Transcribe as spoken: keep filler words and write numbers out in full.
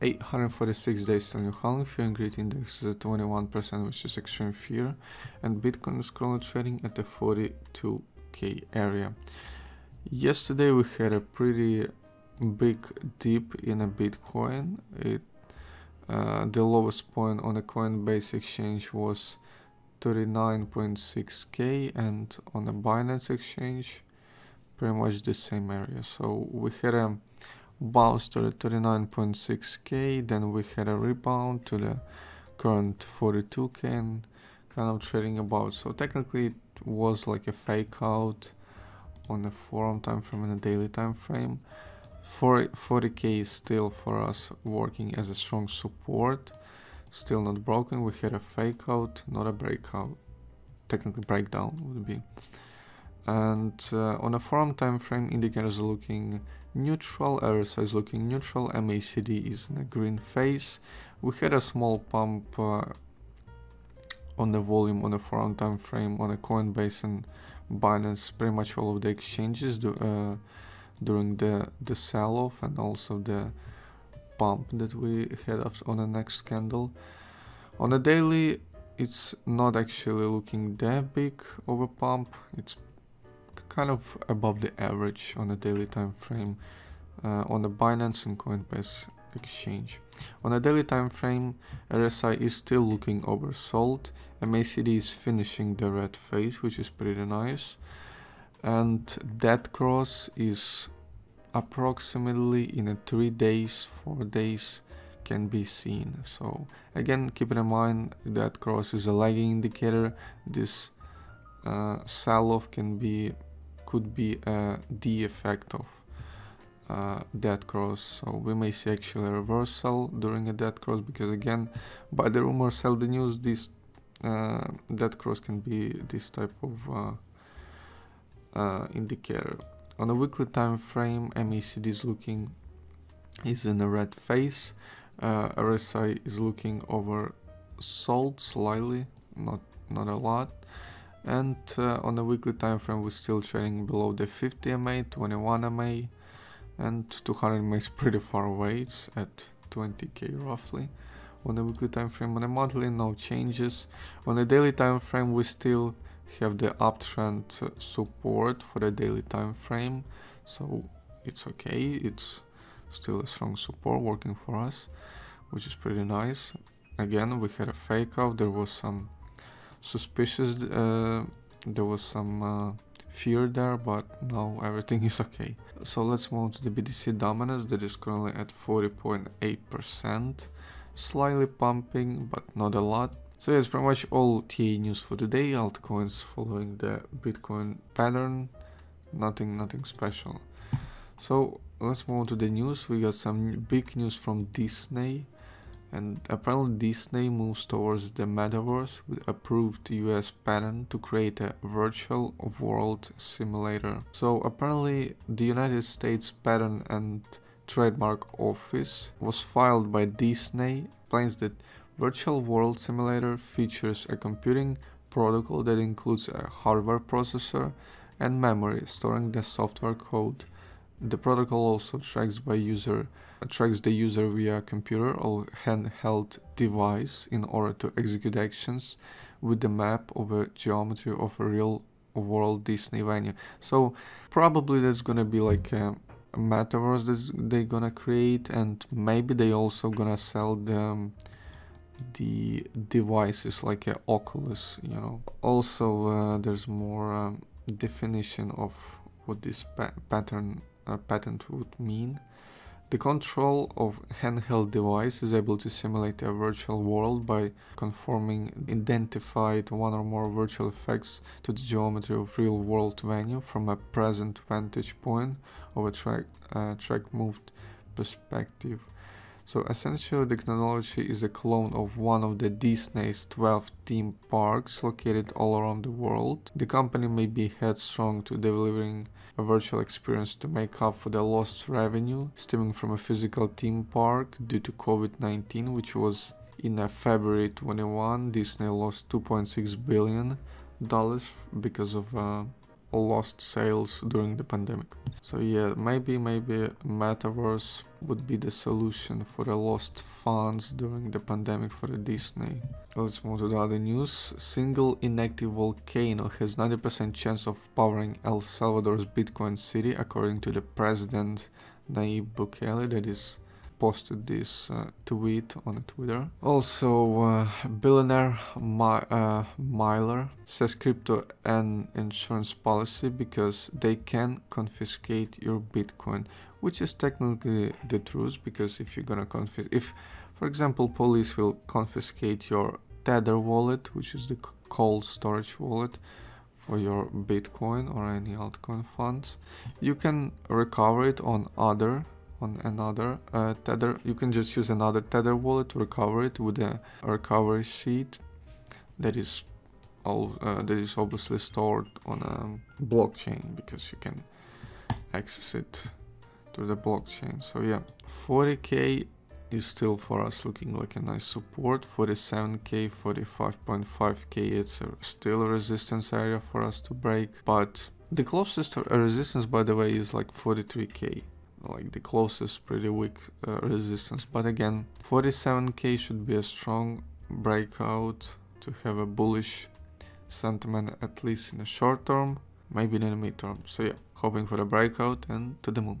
eight hundred forty-six days till new halving. Fear and greed index is at twenty-one percent, which is extreme fear, and Bitcoin is currently trading at the forty-two K area. Yesterday we had a pretty big dip in a Bitcoin. It uh, the lowest point on the Coinbase exchange was thirty-nine point six K, and on the Binance exchange pretty much the same area. So we had a bounce to the thirty-nine point six K, then we had a rebound to the current forty-two K and kind of trading about. So technically it was like a fake out on the forum time frame and the daily time frame. forty K is still for us working as a strong support, still not broken. We had a fake out, not a breakout. Technically breakdown would be. And uh, on a forum time frame, indicators are looking neutral, R S I is looking neutral, M A C D is in a green phase. We had a small pump uh, on the volume on the forum time frame on a Coinbase and Binance, pretty much all of the exchanges do, uh, during the the sell-off, and also the pump that we had on the next candle. On the daily, it's not actually looking that big of a pump. It's kind of above the average on the daily time frame uh, on the Binance and Coinbase exchange. On the daily time frame, R S I is still looking oversold. M A C D is finishing the red phase, which is pretty nice, and that cross is approximately in a three days four days, can be seen. So again, keep in mind that cross is a lagging indicator. This uh, sell-off can be could be uh, the effect of uh, dead cross. So we may see actually a reversal during a dead cross, because again, by the rumor sell the news, this uh, dead cross can be this type of uh, uh, indicator. On a weekly time frame, M A C D is looking is in a red phase. Uh, R S I is looking oversold slightly, not not a lot. And uh, on the weekly time frame, we're still trading below the fifty M A, twenty-one M A, and two hundred M A is pretty far away. It's at twenty K roughly on the weekly time frame. On the monthly, no changes. On the daily time frame, we still have the uptrend support for the daily time frame, so it's okay. It's still a strong support working for us, which is pretty nice. Again, we had a fake out. There was some suspicious uh, there was some uh, fear there, but now everything is okay. So let's move to the B T C dominance that is currently at forty point eight percent, slightly pumping but not a lot. So that's pretty much all T A news for today. Altcoins following the Bitcoin pattern, nothing nothing special. So let's move to the news. We got some big news from Disney, and apparently Disney moves towards the metaverse with approved U S patent to create a virtual world simulator. So apparently the United States Patent and Trademark Office was filed by Disney, claims that virtual world simulator features a computing protocol that includes a hardware processor and memory storing the software code. The protocol also tracks by user tracks the user via computer or handheld device in order to execute actions with the map of a geometry of a real world Disney venue. So probably that's gonna be like a metaverse that they're gonna create, and maybe they also gonna sell the the devices like a Oculus, you know. Also uh, there's more um, definition of what this pa pattern Uh, patent would mean. The control of handheld device is able to simulate a virtual world by conforming identified one or more virtual effects to the geometry of real world venue from a present vantage point or a track uh, track moved perspective. So essentially the technology is a clone of one of the Disney's twelve theme parks located all around the world. The company may be headstrong to delivering a virtual experience to make up for the lost revenue stemming from a physical theme park due to COVID nineteen, which was in February twenty-first. Disney lost two point six billion dollars because of uh, lost sales during the pandemic. So yeah, maybe maybe metaverse would be the solution for the lost funds during the pandemic for Disney. Let's move to the other news. Single inactive volcano has ninety percent chance of powering El Salvador's Bitcoin City, according to the president Nayib Bukele. That is posted this uh, tweet on Twitter. Also, uh, billionaire My, uh, Myler says crypto an insurance policy because they can confiscate your Bitcoin, which is technically the truth, because if you're gonna confiscate, if for example police will confiscate your Tether wallet, which is the cold storage wallet for your Bitcoin or any altcoin funds, you can recover it on other on another uh, Tether. You can just use another Tether wallet to recover it with a recovery sheet that is all uh, that is obviously stored on a blockchain, because you can access it through the blockchain. So yeah, forty K is still for us looking like a nice support. Forty-seven K, forty-five point five K, it's a still a resistance area for us to break, but the closest resistance, by the way, is like forty-three K, like the closest pretty weak uh, resistance. But again, forty-seven K should be a strong breakout to have a bullish sentiment, at least in the short term, maybe in the midterm. So yeah, hoping for the breakout and to the moon.